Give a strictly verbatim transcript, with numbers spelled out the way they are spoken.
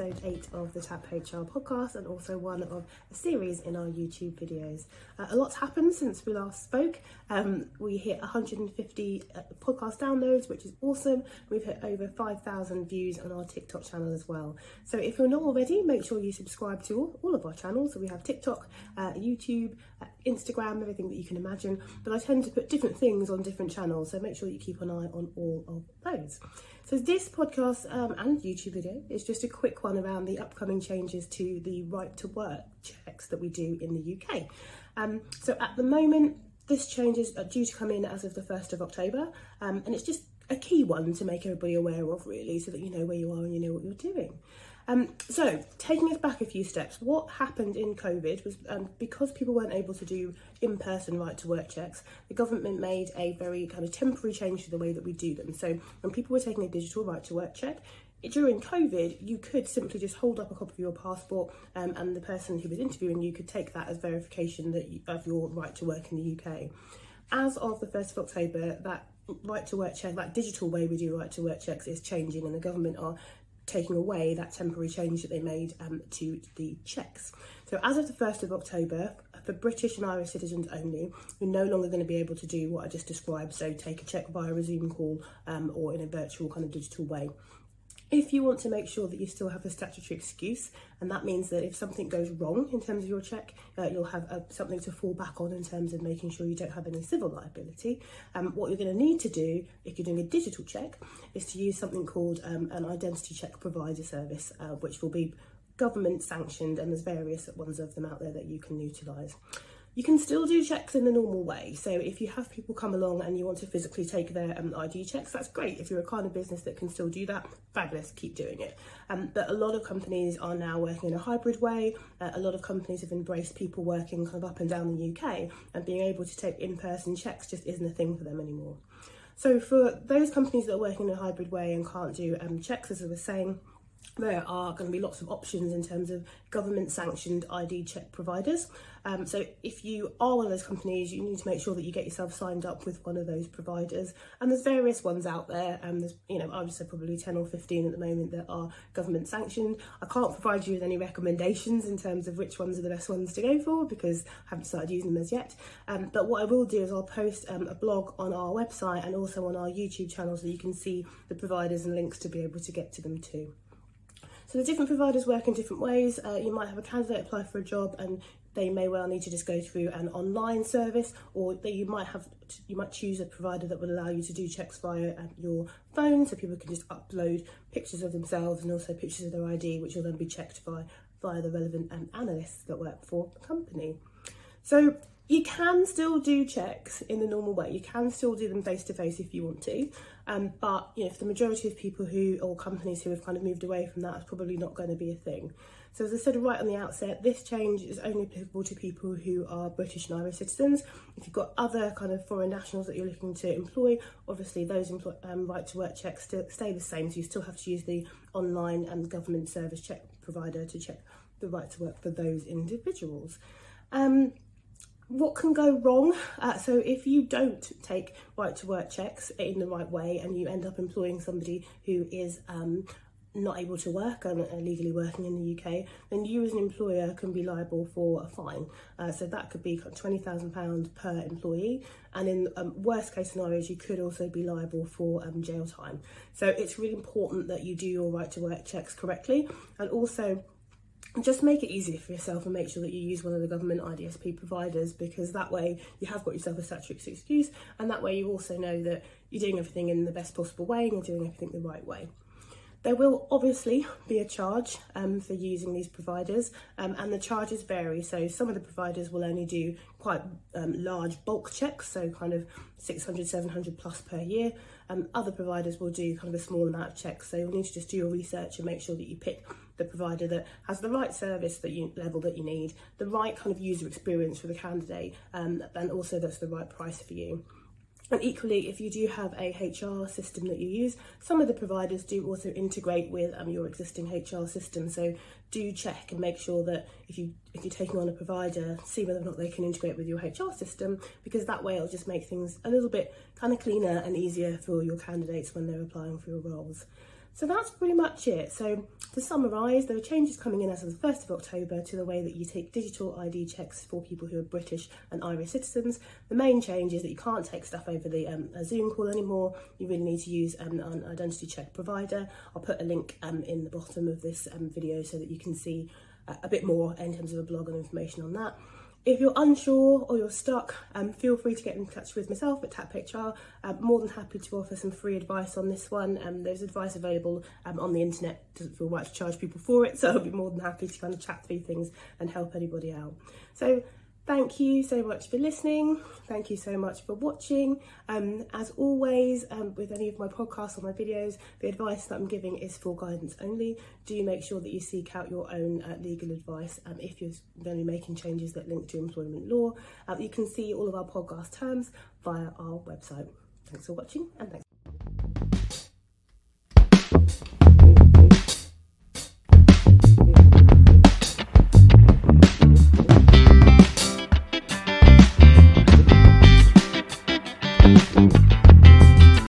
episode eight of the Tap H R podcast, and also one of a series in our YouTube videos. Uh, a lot's happened since we last spoke. Um, we hit one hundred fifty uh, podcast downloads, which is awesome. We've hit over five thousand views on our TikTok channel as well. So if you're not already, make sure you subscribe to all, all of our channels. So we have TikTok, uh, YouTube, uh, Instagram, everything that you can imagine. But I tend to put different things on different channels, so make sure you keep an eye on all of those. So this podcast um, and YouTube video is just a quick one around the upcoming changes to the right to work checks that we do in the U K. Um, so at the moment, this change is due to come in as of the first of October, um, and it's just a key one to make everybody aware of, really, so that you know where you are and you know what you're doing. Um, so taking us back a few steps, what happened in COVID was um, because people weren't able to do in-person right to work checks, the government made a very kind of temporary change to the way that we do them. So when people were taking a digital right to work check, during COVID, you could simply just hold up a copy of your passport um, and the person who was interviewing you could take that as verification that you, of your right to work in the U K. As of the first of October, that right to work check, that digital way we do right to work checks is changing, and the government are taking away that temporary change that they made um, to the checks. So as of the first of October, for British and Irish citizens only, you're no longer going to be able to do what I just described, so take a check via a Zoom call um, or in a virtual kind of digital way. If you want to make sure that you still have a statutory excuse, and that means that if something goes wrong in terms of your check, uh, you'll have uh, something to fall back on in terms of making sure you don't have any civil liability. Um, what you're going to need to do if you're doing a digital check is to use something called um, an identity check provider service, uh, which will be government sanctioned, and there's various ones of them out there that you can utilise. You can still do checks in the normal way. So if you have people come along and you want to physically take their um, I D checks, that's great. If you're a kind of business that can still do that, fabulous, keep doing it. Um, but a lot of companies are now working in a hybrid way. Uh, a lot of companies have embraced people working kind of up and down the U K, and being able to take in-person checks just isn't a thing for them anymore. So for those companies that are working in a hybrid way and can't do um, checks, as I was saying, there are going to be lots of options in terms of government-sanctioned I D check providers. Um, so if you are one of those companies, you need to make sure that you get yourself signed up with one of those providers. And there's various ones out there. Um, there's, you know, I would say probably ten or fifteen at the moment that are government-sanctioned. I can't provide you with any recommendations in terms of which ones are the best ones to go for, because I haven't started using them as yet. Um, but what I will do is I'll post um, a blog on our website and also on our YouTube channel, so you can see the providers and links to be able to get to them too. So the different providers work in different ways. Uh, you might have a candidate apply for a job and they may well need to just go through an online service, or that you might have you might choose a provider that will allow you to do checks via uh, your phone, so people can just upload pictures of themselves and also pictures of their I D, which will then be checked by via the relevant um, analysts that work for the company. So you can still do checks in the normal way. You can still do them face to face if you want to, um, but you know, for the majority of people who or companies who have kind of moved away from that, it's probably not going to be a thing. So as I said right on the outset, this change is only applicable to people who are British and Irish citizens. If you've got other kind of foreign nationals that you're looking to employ, obviously those employ- um, right to work checks still stay the same. So you still have to use the online and government service check provider to check the right to work for those individuals. Um, What can go wrong? Uh, so if you don't take right to work checks in the right way and you end up employing somebody who is um, not able to work and illegally working in the U K, then you as an employer can be liable for a fine. Uh, so that could be twenty thousand pounds per employee. And in um, worst case scenarios, you could also be liable for um, jail time. So it's really important that you do your right to work checks correctly, and also just make it easier for yourself and make sure that you use one of the government I D S P providers, because that way you have got yourself a statutory excuse, and that way you also know that you're doing everything in the best possible way and you're doing everything the right way. There will obviously be a charge um, for using these providers, um, and the charges vary. So some of the providers will only do quite um, large bulk checks, so kind of six hundred, seven hundred plus per year. Um, other providers will do kind of a small amount of checks, so you'll need to just do your research and make sure that you pick the provider that has the right service that you level that you need, the right kind of user experience for the candidate, um, and also that's the right price for you. And equally, if you do have a H R system that you use, some of the providers do also integrate with um, your existing H R system. So do check and make sure that if you, if you're taking on a provider, see whether or not they can integrate with your H R system, because that way it'll just make things a little bit kind of cleaner and easier for your candidates when they're applying for your roles. So that's pretty much it. So to summarise, there are changes coming in as of the first of October to the way that you take digital I D checks for people who are British and Irish citizens. The main change is that you can't take stuff over the um, a Zoom call anymore. You really need to use um, an identity check provider. I'll put a link um, in the bottom of this um, video so that you can see uh, a bit more in terms of a blog and information on that. If you're unsure or you're stuck, um, feel free to get in touch with myself at Tap H R. I'm more than happy to offer some free advice on this one. Um, there's advice available um, on the internet. Doesn't feel right to charge people for it, so I'll be more than happy to kind of chat through things and help anybody out. So thank you so much for listening. Thank you so much for watching. Um, as always, um, with any of my podcasts or my videos, the advice that I'm giving is for guidance only. Do make sure that you seek out your own uh, legal advice um, if you're going to be making changes that link to employment law. Uh, you can see all of our podcast terms via our website. Thanks for watching and thanks.